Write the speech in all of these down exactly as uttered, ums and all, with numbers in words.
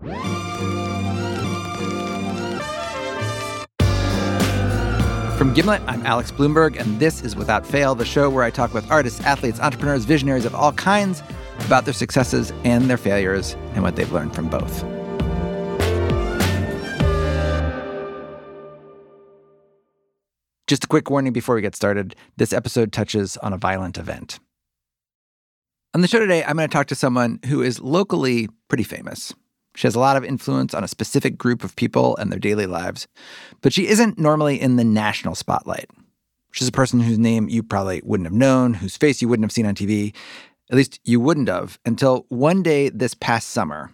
From Gimlet, I'm Alex Bloomberg, and this is Without Fail, the show where I talk with artists, athletes, entrepreneurs, visionaries of all kinds about their successes and their failures and what they've learned from both. Just a quick warning before we get started. This episode touches on a violent event. On the show today, I'm going to talk to someone who is locally pretty famous. She has a lot of influence on a specific group of people and their daily lives, but she isn't normally in the national spotlight. She's a person whose name you probably wouldn't have known, whose face you wouldn't have seen on T V, at least you wouldn't have, until one day this past summer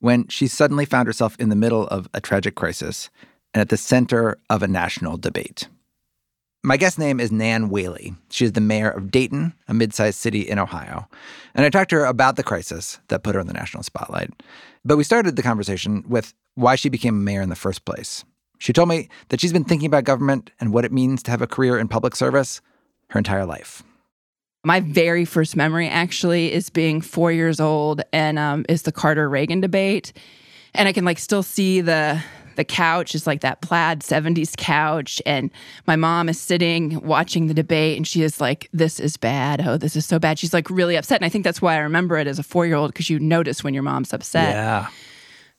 when she suddenly found herself in the middle of a tragic crisis and at the center of a national debate. My guest name is Nan Whaley. She is the mayor of Dayton, a mid-sized city in Ohio. And I talked to her about the crisis that put her in the national spotlight. But we started the conversation with why she became a mayor in the first place. She told me that she's been thinking about government and what it means to have a career in public service her entire life. My very first memory, actually, is being four years old, and um, is the Carter-Reagan debate. And I can, like, still see the... The couch is like that plaid seventies couch, and my mom is sitting watching the debate, and she is like, this is bad. Oh, this is so bad. She's like really upset, and I think that's why I remember it as a four-year-old, because you notice when your mom's upset. Yeah.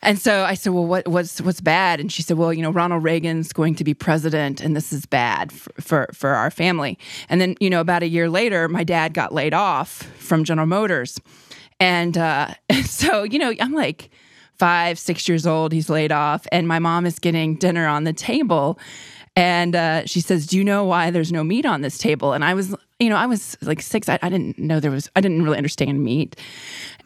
And so I said, well, what, what's what's bad? And she said, well, you know, Ronald Reagan's going to be president, and this is bad for, for, for our family. And then, you know, about a year later, my dad got laid off from General Motors. And uh, so, you know, I'm like... Five, six years old, he's laid off, and my mom is getting dinner on the table, and uh, she says, "Do you know why there's no meat on this table?" And I was, you know, I was like six. I, I didn't know there was. I didn't really understand meat,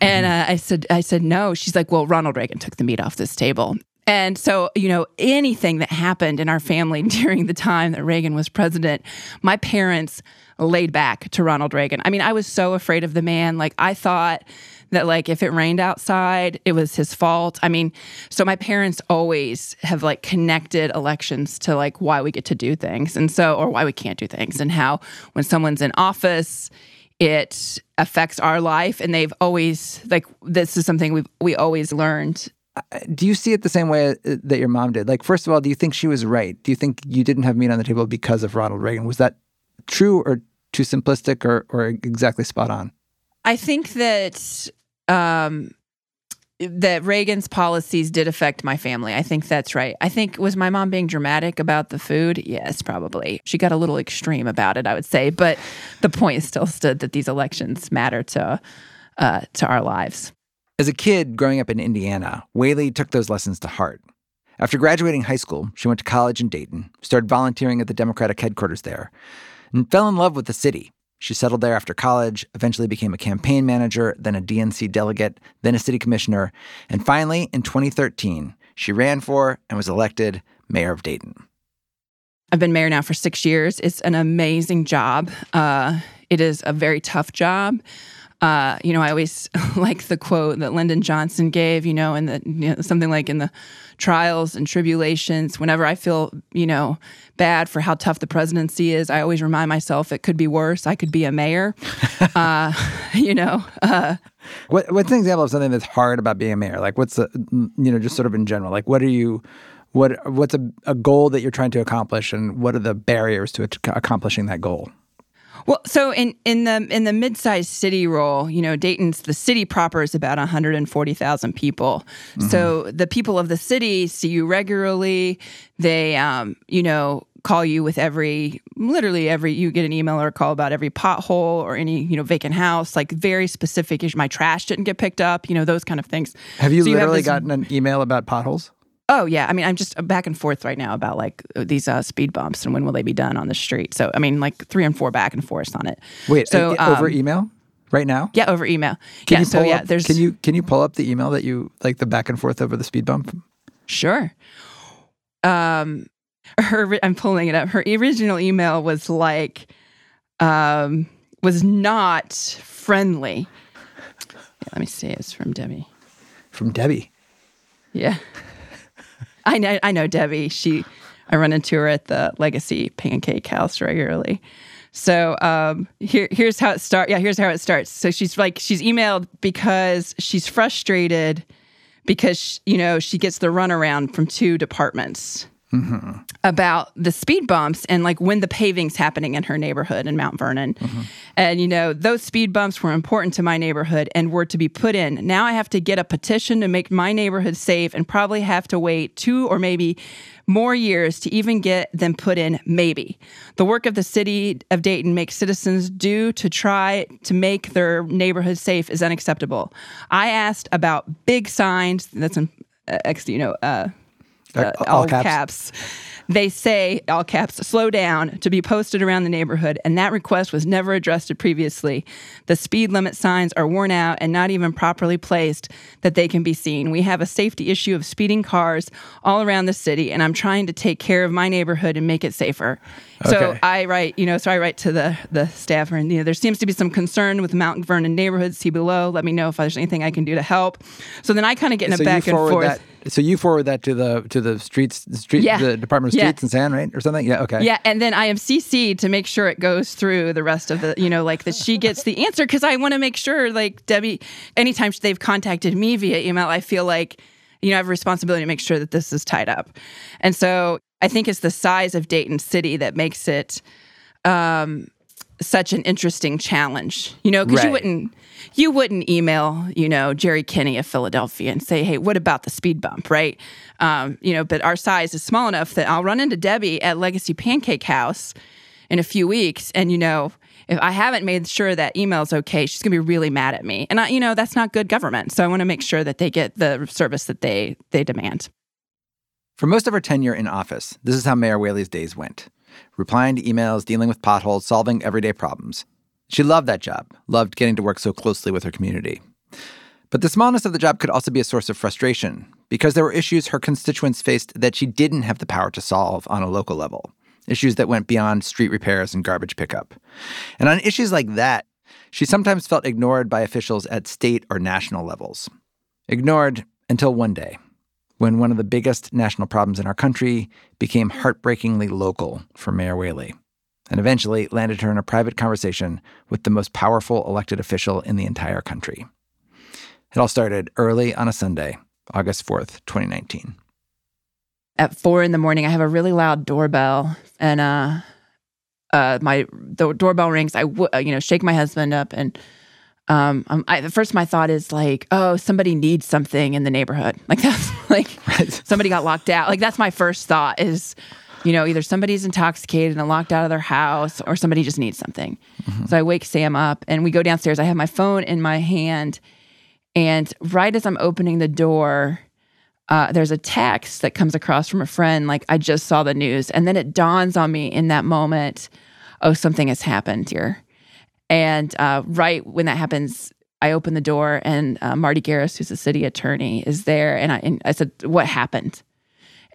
and uh, I said, I said no. She's like, "Well, Ronald Reagan took the meat off this table." And so, you know, anything that happened in our family during the time that Reagan was president, my parents laid back to Ronald Reagan. I mean, I was so afraid of the man. Like, I thought that, like, if it rained outside, it was his fault. I mean, so my parents always have, like, connected elections to, like, why we get to do things, and so, or why we can't do things, and how when someone's in office, it affects our life. And they've always, like, this is something we've we always learned. Do you see it the same way that your mom did? Like, first of all, do you think she was right? Do you think you didn't have meat on the table because of Ronald Reagan? Was that true or too simplistic or, or exactly spot on? I think that um, that Reagan's policies did affect my family. I think that's right. I think, was my mom being dramatic about the food? Yes, probably. She got a little extreme about it, I would say. But the point still stood that these elections matter to uh, to our lives. As a kid growing up in Indiana, Whaley took those lessons to heart. After graduating high school, she went to college in Dayton, started volunteering at the Democratic headquarters there, and fell in love with the city. She settled there after college, eventually became a campaign manager, then a D N C delegate, then a city commissioner, and finally, in twenty thirteen, she ran for and was elected mayor of Dayton. I've been mayor now for six years. It's an amazing job. Uh, it is a very tough job. Uh, you know, I always like the quote that Lyndon Johnson gave, you know, in the, you know, something like in the trials and tribulations, whenever I feel, you know, bad for how tough the presidency is, I always remind myself it could be worse. I could be a mayor, uh, you know. Uh, what, what's an example of something that's hard about being a mayor? Like, what's, a, you know, just sort of in general, like, what are you, what what's a, a goal that you're trying to accomplish, and what are the barriers to accomplishing that goal? Well, so in, in the in the mid-sized city role, you know, Dayton's, the city proper is about one hundred forty thousand people. Mm-hmm. So the people of the city see you regularly. They, um, you know, call you with every, literally every, you get an email or a call about every pothole or any, you know, vacant house, like very specific issue. My trash didn't get picked up, you know, those kind of things. Have you so literally you have this, gotten an email about potholes? Oh, yeah. I mean, I'm just back and forth right now about, like, these uh, speed bumps and when will they be done on the street. So, I mean, like, three and four back and forth on it. Wait, so, um, over email right now? Yeah, over email. Can yeah, you so, yeah, up, there's... Can you, can you pull up the email that you, like, the back and forth over the speed bump? Sure. Um, her, I'm pulling it up. Her original email was, like, um, was not friendly. Yeah, let me see. It's from Debbie. From Debbie? Yeah. I know, I know Debbie. She, I run into her at the Legacy Pancake House regularly. So um, here, here's how it starts. Yeah, here's how it starts. So she's like, she's emailed because she's frustrated because, you know, she gets the runaround from two departments mm-hmm. about the speed bumps and, like, when the paving's happening in her neighborhood in Mount Vernon. Mm-hmm. And, you know, those speed bumps were important to my neighborhood and were to be put in. Now I have to get a petition to make my neighborhood safe and probably have to wait two or maybe more years to even get them put in, maybe. The work of the city of Dayton makes citizens do to try to make their neighborhood safe is unacceptable. I asked about big signs, that's in, uh, you know, uh, uh, all, all caps. caps. They say, all caps, slow down, to be posted around the neighborhood, and that request was never addressed previously. The speed limit signs are worn out and not even properly placed that they can be seen. We have a safety issue of speeding cars all around the city, and I'm trying to take care of my neighborhood and make it safer. Okay. So I write, you know, so I write to the, the staffer, and, you know, there seems to be some concern with Mount Vernon neighborhoods. See below. Let me know if there's anything I can do to help. So then I kind of get in a so back and forth. That- So you forward that to the to the streets, street, yeah. the Department of Streets yeah. and Sand, right, or something? Yeah, okay. Yeah, and then I am C C'd to make sure it goes through the rest of the, you know, like that she gets the answer, because I want to make sure, like, Debbie, anytime they've contacted me via email, I feel like, you know, I have a responsibility to make sure that this is tied up. And so I think it's the size of Dayton City that makes it um, such an interesting challenge, you know, because right. you wouldn't... You wouldn't email, you know, Jerry Kinney of Philadelphia and say, hey, what about the speed bump, right? Um, you know, but our size is small enough that I'll run into Debbie at Legacy Pancake House in a few weeks. And, you know, if I haven't made sure that email's okay, she's going to be really mad at me. And, I, you know, that's not good government. So I want to make sure that they get the service that they, they demand. For most of her tenure in office, this is how Mayor Whaley's days went. Replying to emails, dealing with potholes, solving everyday problems. She loved that job, loved getting to work so closely with her community. But the smallness of the job could also be a source of frustration, because there were issues her constituents faced that she didn't have the power to solve on a local level, issues that went beyond street repairs and garbage pickup. And on issues like that, she sometimes felt ignored by officials at state or national levels. Ignored until one day, when one of the biggest national problems in our country became heartbreakingly local for Mayor Whaley, and eventually landed her in a private conversation with the most powerful elected official in the entire country. It all started early on a Sunday, August fourth, twenty nineteen. At four in the morning, I have a really loud doorbell, and uh, uh, my the doorbell rings. I w- you know shake my husband up, and um, I'm, I, at first my thought is like, oh, somebody needs something in the neighborhood, like that's like somebody got locked out. Like that's my first thought is. You know, either somebody's intoxicated and locked out of their house or somebody just needs something. Mm-hmm. So I wake Sam up and we go downstairs. I have my phone in my hand. And right as I'm opening the door, uh, there's a text that comes across from a friend, like, I just saw the news. And then it dawns on me in that moment, oh, something has happened here. And uh, right when that happens, I open the door and uh, Marty Garris, who's the city attorney, is there. And I, and I said, what happened?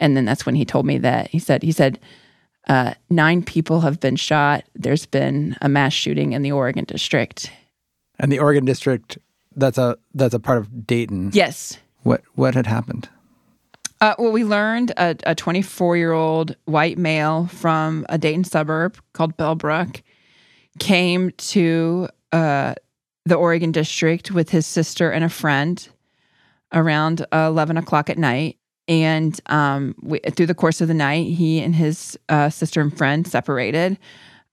And then that's when he told me that he said, he said, uh, nine people have been shot. There's been a mass shooting in the Oregon District. And the Oregon District, that's a that's a part of Dayton. Yes. What what had happened? Uh, well, we learned a, a twenty-four-year-old white male from a Dayton suburb called Bellbrook came to uh, the Oregon District with his sister and a friend around eleven o'clock at night. And um, we, through the course of the night, he and his uh, sister and friend separated.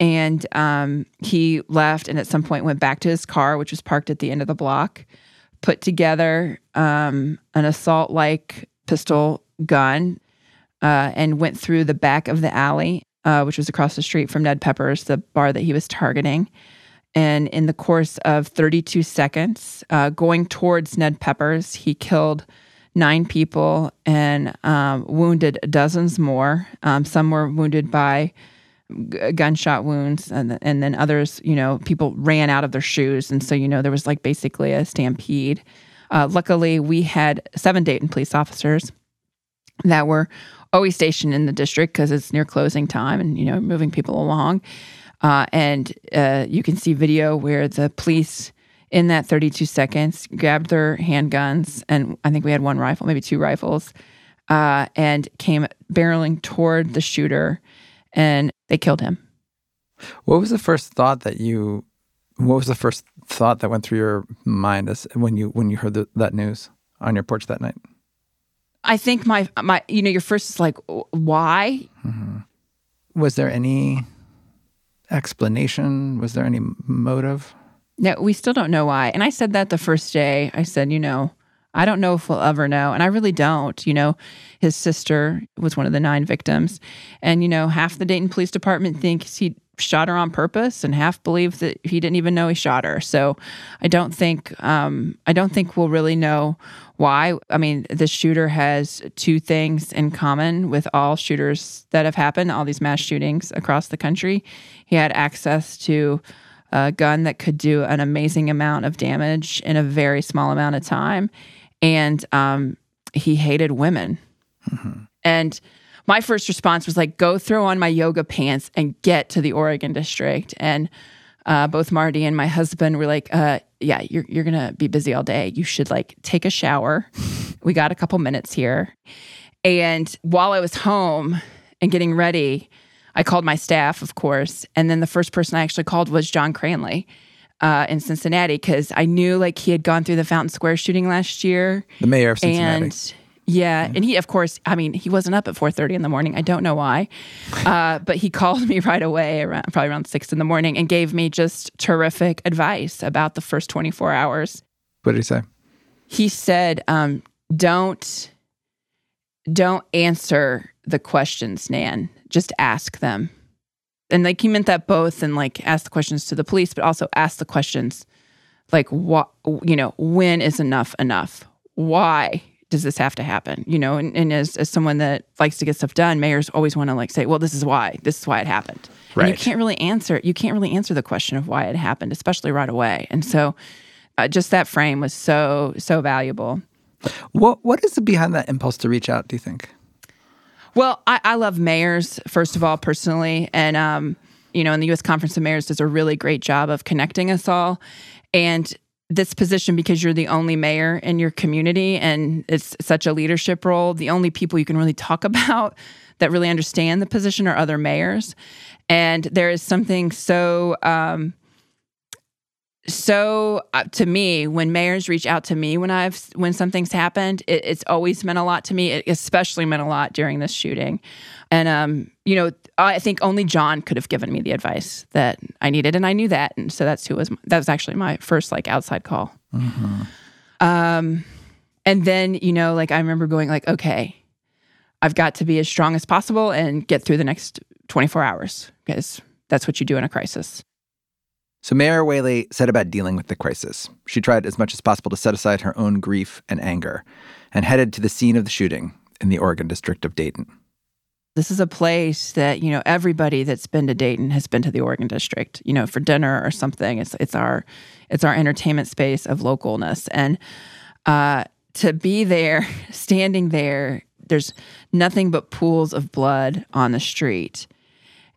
And um, he left and at some point went back to his car, which was parked at the end of the block, put together um, an assault-like pistol gun, uh, and went through the back of the alley, uh, which was across the street from Ned Pepper's, the bar that he was targeting. And in the course of thirty-two seconds, uh, going towards Ned Pepper's, he killed nine people and um, wounded dozens more. Um, some were wounded by g- gunshot wounds, and, and then others, you know, people ran out of their shoes. And so, you know, there was like basically a stampede. Uh, luckily, we had seven Dayton police officers that were always stationed in the district because it's near closing time and, you know, moving people along. Uh, and uh, you can see video where the police in that thirty-two seconds, grabbed their handguns, and I think we had one rifle, maybe two rifles, uh, and came barreling toward the shooter, and they killed him. What was the first thought that you, what was the first thought that went through your mind as, when you when you heard the, that news? on your porch that night? I think my, my you know, your first is like, why? Mm-hmm. Was there any explanation? Was there any motive? No, we still don't know why. And I said that the first day. I said, you know, I don't know if we'll ever know. And I really don't. You know, his sister was one of the nine victims. And, you know, half the Dayton Police Department thinks he shot her on purpose, and half believe that he didn't even know he shot her. So I don't think um, I don't think we'll really know why. I mean, the shooter has two things in common with all shooters that have happened, all these mass shootings across the country. He had access to a gun that could do an amazing amount of damage in a very small amount of time. And um, he hated women. Mm-hmm. And my first response was like, go throw on my yoga pants and get to the Oregon District. And uh, both Marty and my husband were like, uh, yeah, you're you're going to be busy all day. You should like take a shower. We got a couple minutes here. And while I was home and getting ready, I called my staff, of course. And then the first person I actually called was John Cranley uh, in Cincinnati, because I knew like he had gone through the Fountain Square shooting last year. The mayor of Cincinnati. And Yeah, and he, of course, I mean, he wasn't up at four thirty in the morning. I don't know why, uh, but he called me right away, around, probably around six in the morning, and gave me just terrific advice about the first twenty-four hours. What did he say? He said, um, don't, don't answer the questions, Nan. Just ask them. And like he meant that both, and like ask the questions to the police, but also ask the questions like, what, you know, when is enough enough? Why does this have to happen? You know, and, and as, as someone that likes to get stuff done, mayors always want to like say, well, this is why, this is why it happened. Right. And you can't really answer, you can't really answer the question of why it happened, especially right away. And so uh, just that frame was so, so valuable. What What is behind that impulse to reach out, do you think? Well, I, I love mayors, first of all, personally. And, um, you know, and the U S Conference of Mayors does a really great job of connecting us all. And this position, because you're the only mayor in your community and it's such a leadership role, the only people you can really talk about that really understand the position are other mayors. And there is something so, um, so uh, to me, when mayors reach out to me when I've when something's happened, it, it's always meant a lot to me. It especially meant a lot during this shooting. And, um, you know, I think only John could have given me the advice that I needed, and I knew that. And so that's who was, that was actually my first, like, outside call. Mm-hmm. Um, and then, you know, like, I remember going, like, okay, I've got to be as strong as possible and get through the next twenty-four hours, because that's what you do in a crisis. So Mayor Whaley set about dealing with the crisis. She tried as much as possible to set aside her own grief and anger and headed to the scene of the shooting in the Oregon District of Dayton. This is a place that, you know, everybody that's been to Dayton has been to the Oregon District, you know, for dinner or something. It's it's our it's our entertainment space of localness. And uh, to be there, standing there, there's nothing but pools of blood on the street.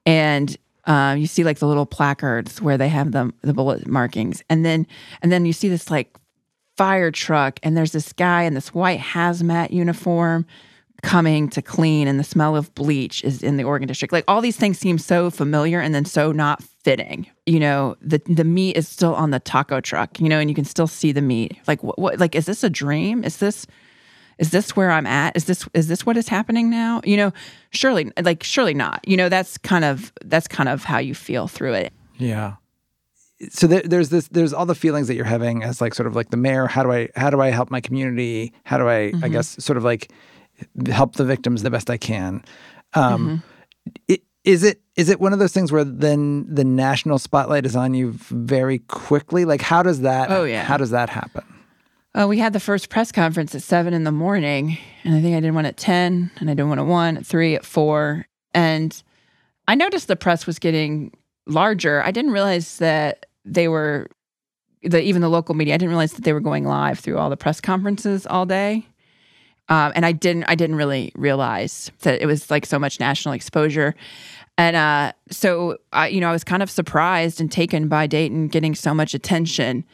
And uh, you see like the little placards where they have the, the bullet markings. And then and then you see this like fire truck, and there's this guy in this white hazmat uniform coming to clean, and the smell of bleach is in the Oregon District. Like, all these things seem so familiar and then so not fitting. You know, the the meat is still on the taco truck, you know, and you can still see the meat. Like, what, what like, is this a dream? Is this, is this where I'm at? Is this, is this what is happening now? You know, surely, like, surely not. You know, that's kind of, that's kind of how you feel through it. Yeah. So there, there's this, there's all the feelings that you're having as like, sort of like the mayor. How do I, how do I help my community? How do I, mm-hmm. I guess, sort of like, help the victims the best I can. Um, mm-hmm. it, is it is it one of those things where then the national spotlight is on you very quickly? Like, how does that? Oh, yeah. How does that happen? Uh, we had the first press conference at seven in the morning, and I think I did one at ten, and I did one at one, at three, at four, and I noticed the press was getting larger. I didn't realize that they were, the, even the local media. I didn't realize that they were going live through all the press conferences all day. Um, and I didn't, I didn't really realize that it was like so much national exposure, and uh, so I, you know, I was kind of surprised and taken by Dayton getting so much attention.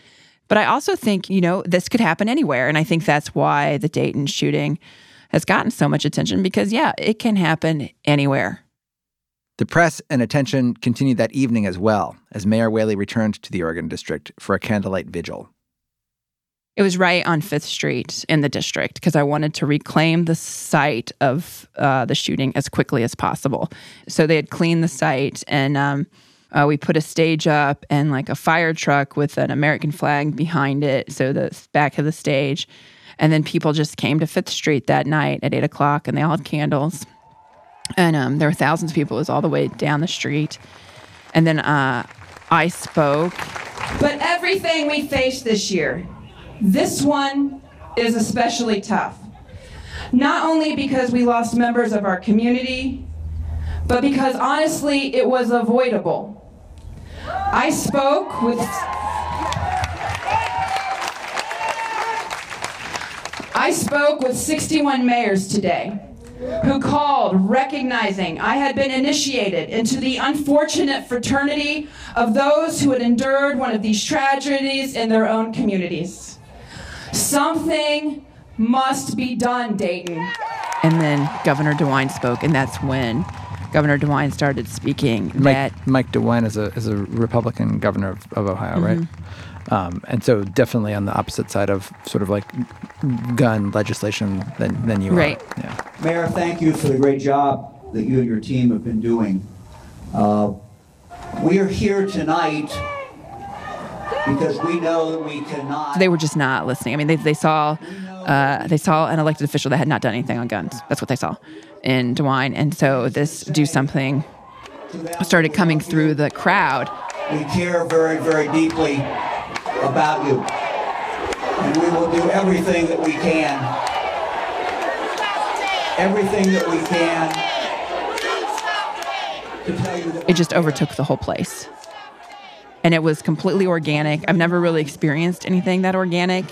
But I also think, you know, this could happen anywhere, and I think that's why the Dayton shooting has gotten so much attention, because yeah, it can happen anywhere. The press and attention continued that evening as well, as Mayor Whaley returned to the Oregon District for a candlelight vigil. It was right on Fifth Street in the district because I wanted to reclaim the site of uh, the shooting as quickly as possible. So they had cleaned the site, and um, uh, we put a stage up and like a fire truck with an American flag behind it, so the back of the stage. And then people just came to Fifth Street that night at eight o'clock, and they all had candles. And um, there were thousands of people. It was all the way down the street. And then uh, I spoke. But everything we faced this year, this one is especially tough, not only because we lost members of our community, but because honestly, it was avoidable. I spoke with... I spoke with sixty-one mayors today who called, recognizing I had been initiated into the unfortunate fraternity of those who had endured one of these tragedies in their own communities. Something must be done, Dayton. And then Governor DeWine spoke, and that's when Governor DeWine started speaking. Mike, that Mike DeWine is a is a Republican governor of, of Ohio, mm-hmm. right? Um, and so definitely on the opposite side of sort of like gun legislation than, than you right. are. Yeah. Mayor, thank you for the great job that you and your team have been doing. Uh, we are here tonight because we know that we cannot... They were just not listening. I mean, they they saw uh, they saw an elected official that had not done anything on guns. That's what they saw in DeWine. And so this do something started coming through the crowd. We care very, very deeply about you, and we will do everything that we can, everything that we can to tell you that it just overtook the whole place. And it was completely organic. I've never really experienced anything that organic.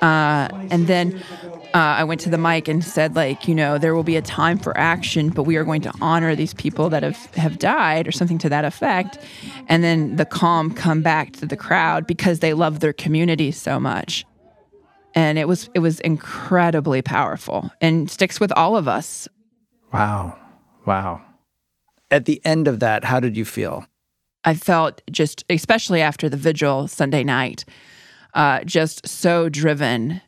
Uh, and then uh, I went to the mic and said, like, you know, there will be a time for action, but we are going to honor these people that have, have died or something to that effect. And then the calm come back to the crowd because they love their community so much. And it was it was incredibly powerful and sticks with all of us. Wow. Wow. At the end of that, how did you feel? I felt just, especially after the vigil Sunday night, Uh, just so driven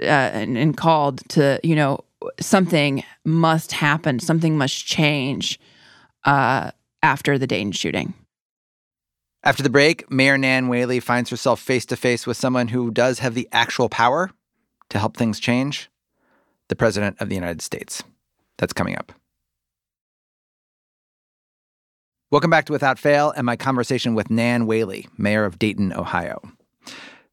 uh, and, and called to, you know, something must happen, something must change uh, after the Dayton shooting. After the break, Mayor Nan Whaley finds herself face-to-face with someone who does have the actual power to help things change, the President of the United States. That's coming up. Welcome back to Without Fail and my conversation with Nan Whaley, Mayor of Dayton, Ohio.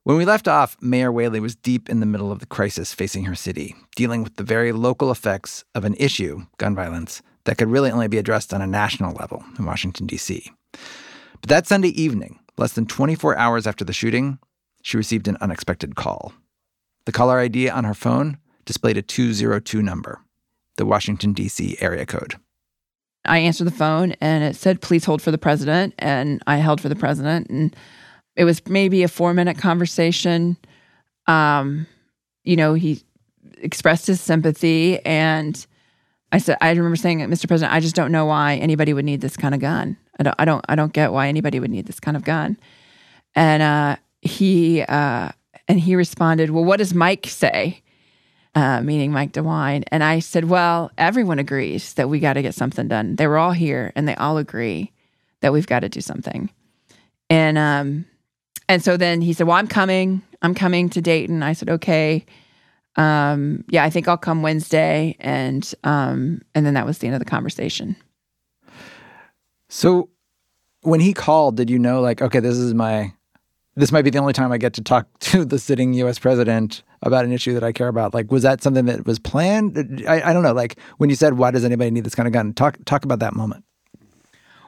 When we left off, Mayor Whaley was deep in the middle of the crisis facing her city, dealing with the very local effects of an issue, gun violence, that could really only be addressed on a national level in Washington, D C. But that Sunday evening, less than twenty-four hours after the shooting, she received an unexpected call. The caller I D on her phone displayed a two zero two number, the Washington, D C area code. I answered the phone, and it said, "Please hold for the president," and I held for the president, and it was maybe a four-minute conversation. Um, you know, he expressed his sympathy, and I said, I remember saying, "Mister President, I just don't know why anybody would need this kind of gun. I don't, I don't, I don't get why anybody would need this kind of gun." And uh, he uh, and he responded, "Well, what does Mike say?" Uh, meaning Mike DeWine. And I said, "Well, everyone agrees that we got to get something done. They were all here, and they all agree that we've got to do something." And um. And so then he said, "Well, I'm coming. I'm coming to Dayton." I said, "Okay. Um, yeah, I think I'll come Wednesday." And um, and then that was the end of the conversation. So when he called, did you know, like, okay, this is my, this might be the only time I get to talk to the sitting U S president about an issue that I care about? Like, was that something that was planned? I, I don't know. Like, when you said, "Why does anybody need this kind of gun?" Talk talk about that moment.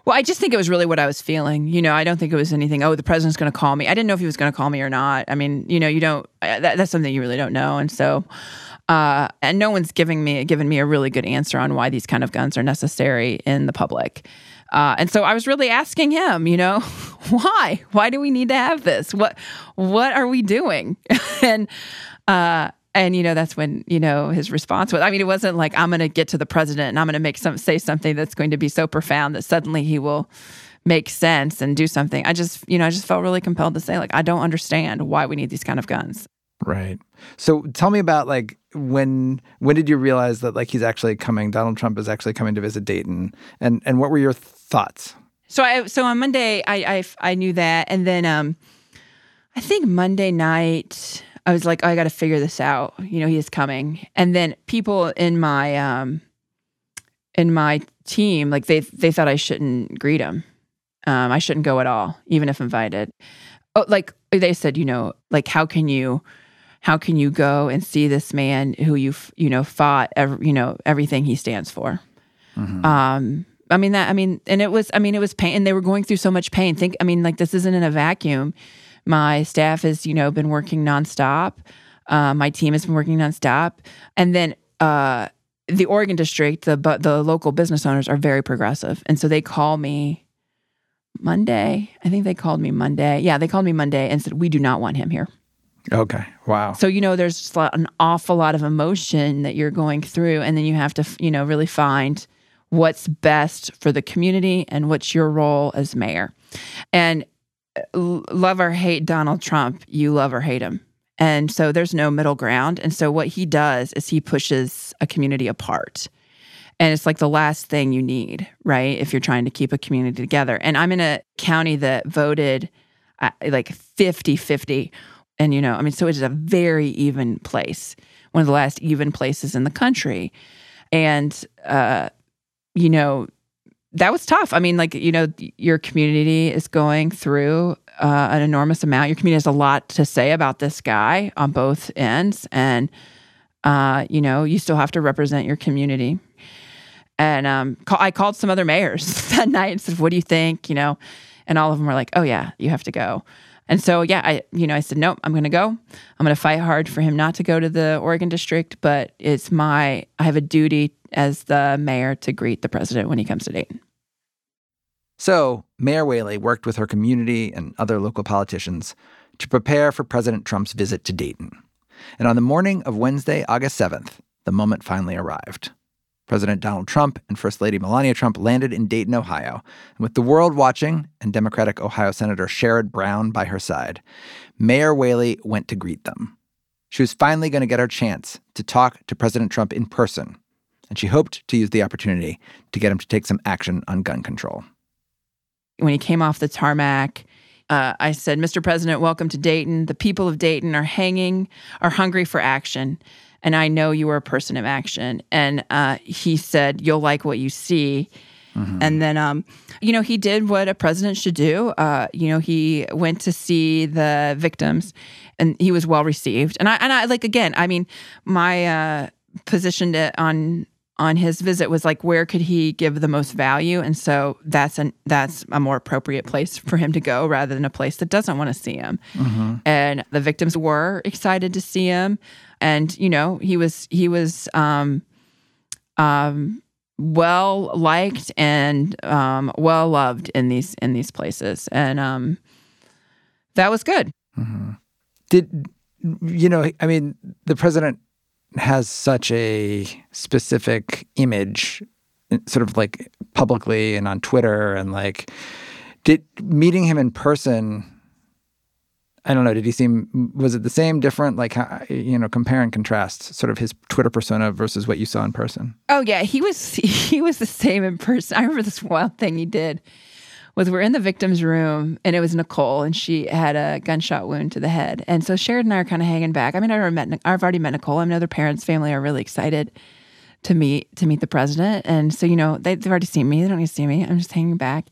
Well, I just think it was really what I was feeling. You know, I don't think it was anything, oh, the president's going to call me. I didn't know if he was going to call me or not. I mean, you know, you don't, that, that's something you really don't know. And so, uh, and no one's giving me, giving me a really good answer on why these kind of guns are necessary in the public. Uh, and so I was really asking him, you know, why? Why do we need to have this? What, what are we doing? and, uh, And, you know, that's when, you know, his response was, I mean, it wasn't like, "I'm going to get to the president and I'm going to make some, say something that's going to be so profound that suddenly he will make sense and do something." I just, you know, I just felt really compelled to say, like, I don't understand why we need these kind of guns. Right. So tell me about, like, when when did you realize that, like, he's actually coming, Donald Trump is actually coming to visit Dayton? And and what were your thoughts? So I so on Monday, I I, I knew that. And then um, I think Monday night, I was like, oh, I got to figure this out. You know, he is coming. And then people in my um, in my team, like, they they thought I shouldn't greet him. Um, I shouldn't go at all, even if invited. Oh, like, they said, you know, like, how can you... How can you go and see this man who you you know fought every, you know everything he stands for? Mm-hmm. Um, I mean that I mean, and it was I mean it was pain, and they were going through so much pain. Think I mean like this isn't in a vacuum. My staff has you know been working nonstop. Uh, my team has been working nonstop, and then uh, the Oregon District, the the local business owners are very progressive, and so they call me Monday. I think they called me Monday. Yeah, they called me Monday and said, we do not want him here. Okay. Wow. So, you know, there's just an awful lot of emotion that you're going through, and then you have to, you know, really find what's best for the community and what's your role as mayor. And love or hate Donald Trump, you love or hate him. And so there's no middle ground. And so what he does is he pushes a community apart. And it's like the last thing you need, right? If you're trying to keep a community together. And I'm in a county that voted uh, like fifty-fifty. And, you know, I mean, so it is a very even place, one of the last even places in the country. And, uh, you know, that was tough. I mean, like, you know, your community is going through uh, an enormous amount. Your community has a lot to say about this guy on both ends. And, uh, you know, you still have to represent your community. And um, call, I called some other mayors that night and said, what do you think? You know, and all of them were like, oh, yeah, you have to go. And so, yeah, I, you know, I said, nope, I'm going to go. I'm going to fight hard for him not to go to the Oregon District, but it's my, I have a duty as the mayor to greet the president when he comes to Dayton. So Mayor Whaley worked with her community and other local politicians to prepare for President Trump's visit to Dayton. And on the morning of Wednesday, August seventh, the moment finally arrived. President Donald Trump and First Lady Melania Trump landed in Dayton, Ohio. And with the world watching and Democratic Ohio Senator Sherrod Brown by her side, Mayor Whaley went to greet them. She was finally going to get her chance to talk to President Trump in person, and she hoped to use the opportunity to get him to take some action on gun control. When he came off the tarmac, uh, I said, Mister President, welcome to Dayton. The people of Dayton are hanging, are hungry for action. And I know you are a person of action. And uh, he said, you'll like what you see. Mm-hmm. And then, um, you know, he did what a president should do. Uh, you know, he went to see the victims, and he was well received. And I, and I like, again, I mean, my uh, position to, on on his visit was like, where could he give the most value? And so that's an that's a more appropriate place for him to go rather than a place that doesn't want to see him. Mm-hmm. And the victims were excited to see him. And, you know, he was he was um, um, well liked and um, well loved in these in these places, and um, that was good. Mm-hmm. Did you know? I mean, the president has such a specific image, sort of like publicly and on Twitter, and like, did meeting him in person, I don't know, did he seem, was it the same, different? Like, how, you know, compare and contrast sort of his Twitter persona versus what you saw in person. Oh, yeah. He was he was the same in person. I remember this wild thing he did was we're in the victim's room, and it was Nicole, and she had a gunshot wound to the head. And so Sherrod and I are kind of hanging back. I mean, I met, I've already met Nicole. I know their parents' family are really excited to meet to meet the president. And so, you know, they, they've already seen me. They don't need to see me. I'm just hanging back.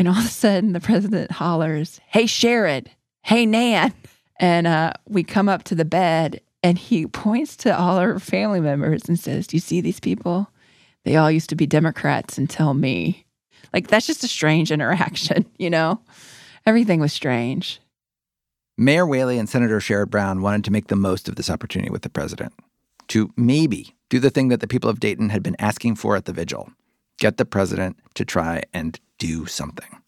And all of a sudden, the president hollers, hey, Sherrod. Hey, Nan. And uh, we come up to the bed, and he points to all our family members and says, do you see these people? They all used to be Democrats until me. Like, that's just a strange interaction, you know? Everything was strange. Mayor Whaley and Senator Sherrod Brown wanted to make the most of this opportunity with the president, to maybe do the thing that the people of Dayton had been asking for at the vigil, get the president to try and do something.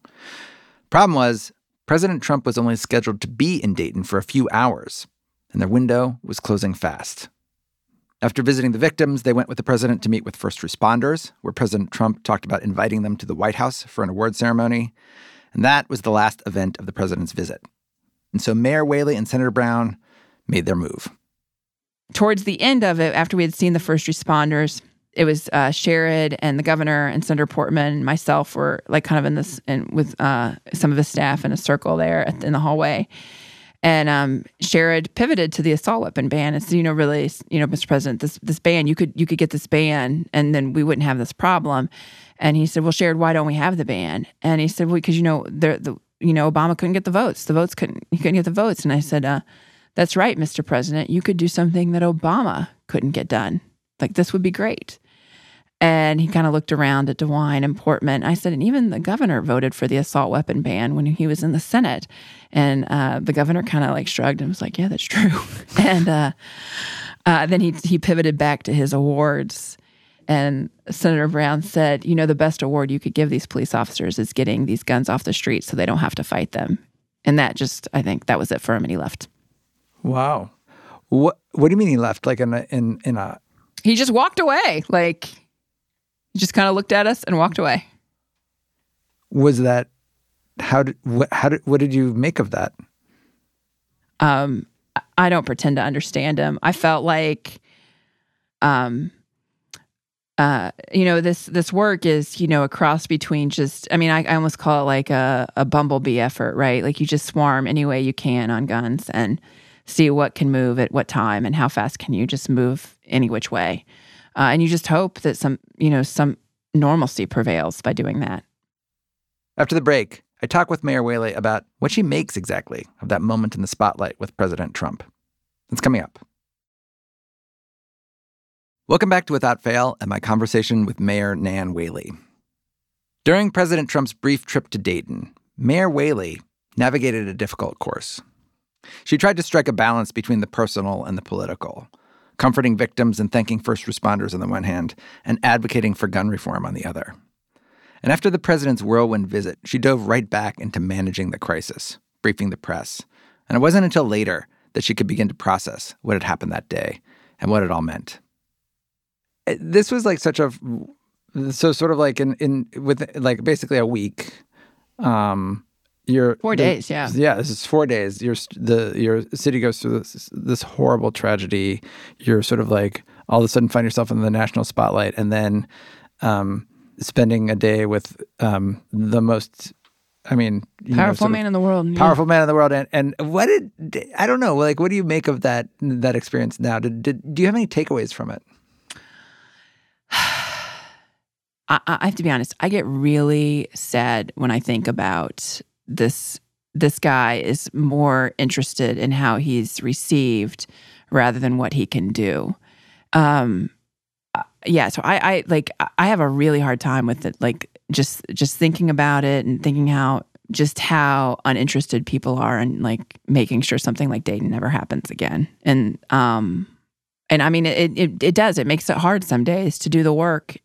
Problem was, President Trump was only scheduled to be in Dayton for a few hours, and their window was closing fast. After visiting the victims, they went with the president to meet with first responders, where President Trump talked about inviting them to the White House for an award ceremony. And that was the last event of the president's visit. And so Mayor Whaley and Senator Brown made their move. Towards the end of it, after we had seen the first responders, it was uh, Sherrod and the governor and Senator Portman and myself were like kind of in this, and with uh, some of his staff in a circle there at, in the hallway. And um, Sherrod pivoted to the assault weapon ban and said, you know, really, you know, Mister President, this this ban, you could you could get this ban and then we wouldn't have this problem. And he said, well, Sherrod, why don't we have the ban? And he said, well, because, you know, there, the you know, Obama couldn't get the votes. The votes couldn't, he couldn't get the votes. And I said, uh, that's right, Mister President, you could do something that Obama couldn't get done. Like, this would be great. And he kind of looked around at DeWine and Portman. I said, and even the governor voted for the assault weapon ban when he was in the Senate. And uh, the governor kind of like shrugged and was like, yeah, that's true. and uh, uh, then he he pivoted back to his awards. And Senator Brown said, you know, the best award you could give these police officers is getting these guns off the street so they don't have to fight them. And that just, I think that was it for him, and he left. Wow. What What do you mean he left? Like in a, in, in a... He just walked away. Like... He just kind of looked at us and walked away. Was that, how did, what, how did, what did you make of that? Um, I don't pretend to understand him. I felt like, um, uh, you know, this, this work is, you know, a cross between just, I mean, I, I almost call it like a, a bumblebee effort, right? Like you just swarm any way you can on guns and see what can move at what time and how fast can you just move any which way. Uh, and you just hope that some, you know, some normalcy prevails by doing that. After the break, I talk with Mayor Whaley about what she makes exactly of that moment in the spotlight with President Trump. It's coming up. Welcome back to Without Fail and my conversation with Mayor Nan Whaley. During President Trump's brief trip to Dayton, Mayor Whaley navigated a difficult course. She tried to strike a balance between the personal and the political, comforting victims and thanking first responders on the one hand, and advocating for gun reform on the other. And after the president's whirlwind visit, she dove right back into managing the crisis, briefing the press. And it wasn't until later that she could begin to process what had happened that day and what it all meant. This was like such a, so sort of like in, in with like basically a week, um, Your, four the, days, yeah. Yeah, this is four days. Your the your city goes through this, this horrible tragedy. You're sort of like all of a sudden find yourself in the national spotlight, and then um, spending a day with um, the most, I mean, you powerful know, man of, in the world. Powerful yeah. man in the world, and, and what did I don't know? Like, what do you make of that that experience now? Did, did do you have any takeaways from it? I, I have to be honest. I get really sad when I think about. This this guy is more interested in how he's received rather than what he can do. Um, yeah, so I, I like I have a really hard time with it, like just just thinking about it and thinking how just how uninterested people are in like making sure something like Dayton never happens again. And um, and I mean it, it it does it makes it hard some days to do the work.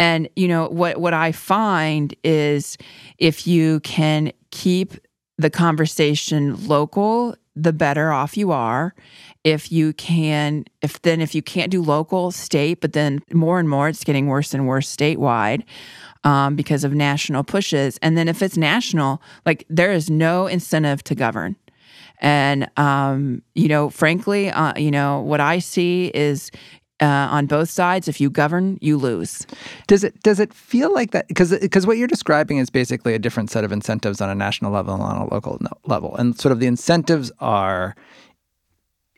And you know what what I find is if you can keep the conversation local, the better off you are. If you can, if then if you can't do local, state, but then more and more it's getting worse and worse statewide um, because of national pushes. And then if it's national, like there is no incentive to govern. And, um, you know, frankly, uh, you know, what I see is Uh, on both sides, if you govern, you lose. Does it does it feel like that? Because because what you're describing is basically a different set of incentives on a national level and on a local no- level. And sort of the incentives are,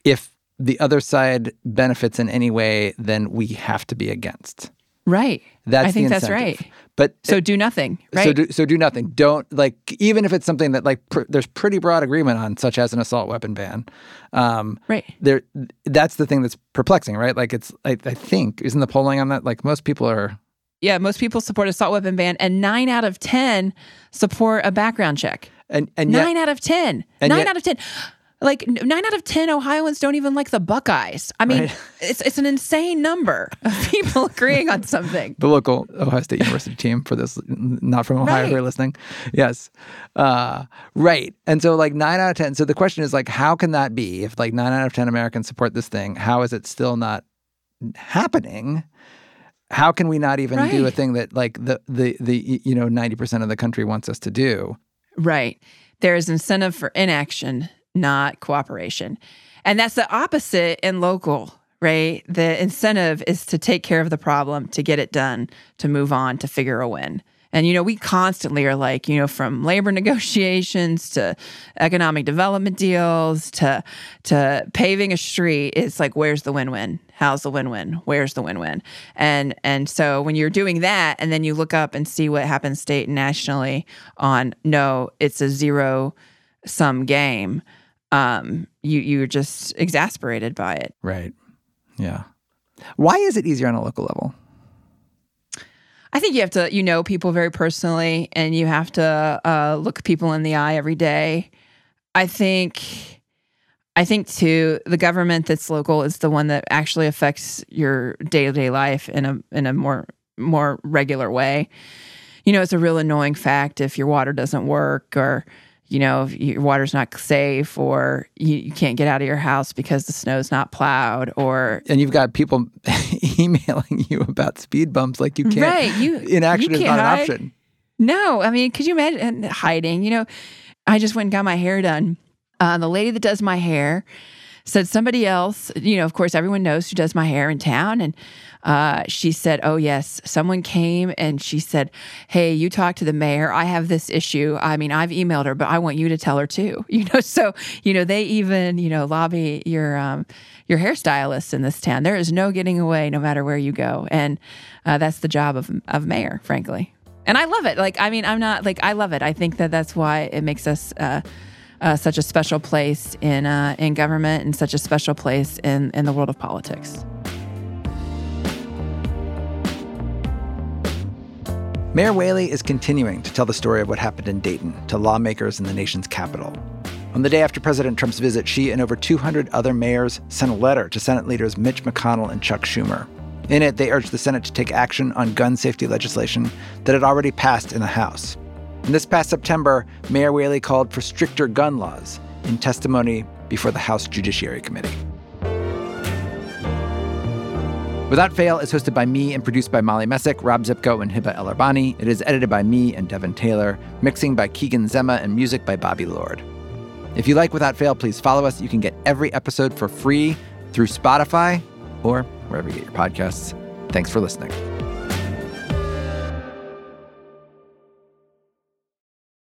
if the other side benefits in any way, then we have to be against. Right. That's I think the that's right. But so do nothing. Right. So do, so do nothing. Don't like even if it's something that like pr- there's pretty broad agreement on, such as an assault weapon ban. Um, right. There. That's the thing that's perplexing, right? Like it's I, I think isn't the polling on that like most people are. Yeah, most people support assault weapon ban, and nine out of ten support a background check. And and nine yet, out of ten. Nine yet, out of ten. Like nine out of ten Ohioans don't even like the Buckeyes. I mean, right. it's it's an insane number of people agreeing on something. The local Ohio State University team for this, not from Ohio, right. Who are listening. Yes, uh, right. And so, like nine out of ten. So the question is, like, how can that be? If like nine out of ten Americans support this thing, how is it still not happening? How can we not even right. do a thing that like the the the you know ninety percent of the country wants us to do? Right. There is incentive for inaction. Not cooperation. And that's the opposite in local, right? The incentive is to take care of the problem, to get it done, to move on, to figure a win. And, you know, we constantly are like, you know, from labor negotiations to economic development deals to to paving a street, it's like, where's the win-win? How's the win-win? Where's the win-win? And and so when you're doing that and then you look up and see what happens state and nationally on, no, it's a zero-sum game, um, you, you're just exasperated by it. Right. Yeah. Why is it easier on a local level? I think you have to, you know, people very personally, and you have to uh, look people in the eye every day. I think, I think too, the government that's local is the one that actually affects your day-to-day life in a in a more more regular way. You know, it's a real annoying fact if your water doesn't work, or you know, if your water's not safe, or you, you can't get out of your house because the snow's not plowed, or... And you've got people emailing you about speed bumps, like you can't... Right, you... Inaction you can't is not hide. An option. No, I mean, could you imagine hiding? You know, I just went and got my hair done. Uh, the lady that does my hair said somebody else, you know, of course, everyone knows who does my hair in town, and uh, she said, oh, yes, someone came and she said, hey, you talk to the mayor. I have this issue. I mean, I've emailed her, but I want you to tell her too, you know? So, you know, they even, you know, lobby your um, your hairstylist in this town. There is no getting away no matter where you go. And uh, that's the job of of mayor, frankly. And I love it. Like, I mean, I'm not, like, I love it. I think that that's why it makes us... Uh, Uh, such a special place in uh, in government and such a special place in, in the world of politics. Mayor Whaley is continuing to tell the story of what happened in Dayton to lawmakers in the nation's capital. On the day after President Trump's visit, she and over two hundred other mayors sent a letter to Senate leaders Mitch McConnell and Chuck Schumer. In it, they urged the Senate to take action on gun safety legislation that had already passed in the House. And this past September, Mayor Whaley called for stricter gun laws in testimony before the House Judiciary Committee. Without Fail is hosted by me and produced by Molly Messick, Rob Zipko, and Hibba El-Arbani. It is edited by me and Devin Taylor, mixing by Keegan Zemma, and music by Bobby Lord. If you like Without Fail, please follow us. You can get every episode for free through Spotify or wherever you get your podcasts. Thanks for listening.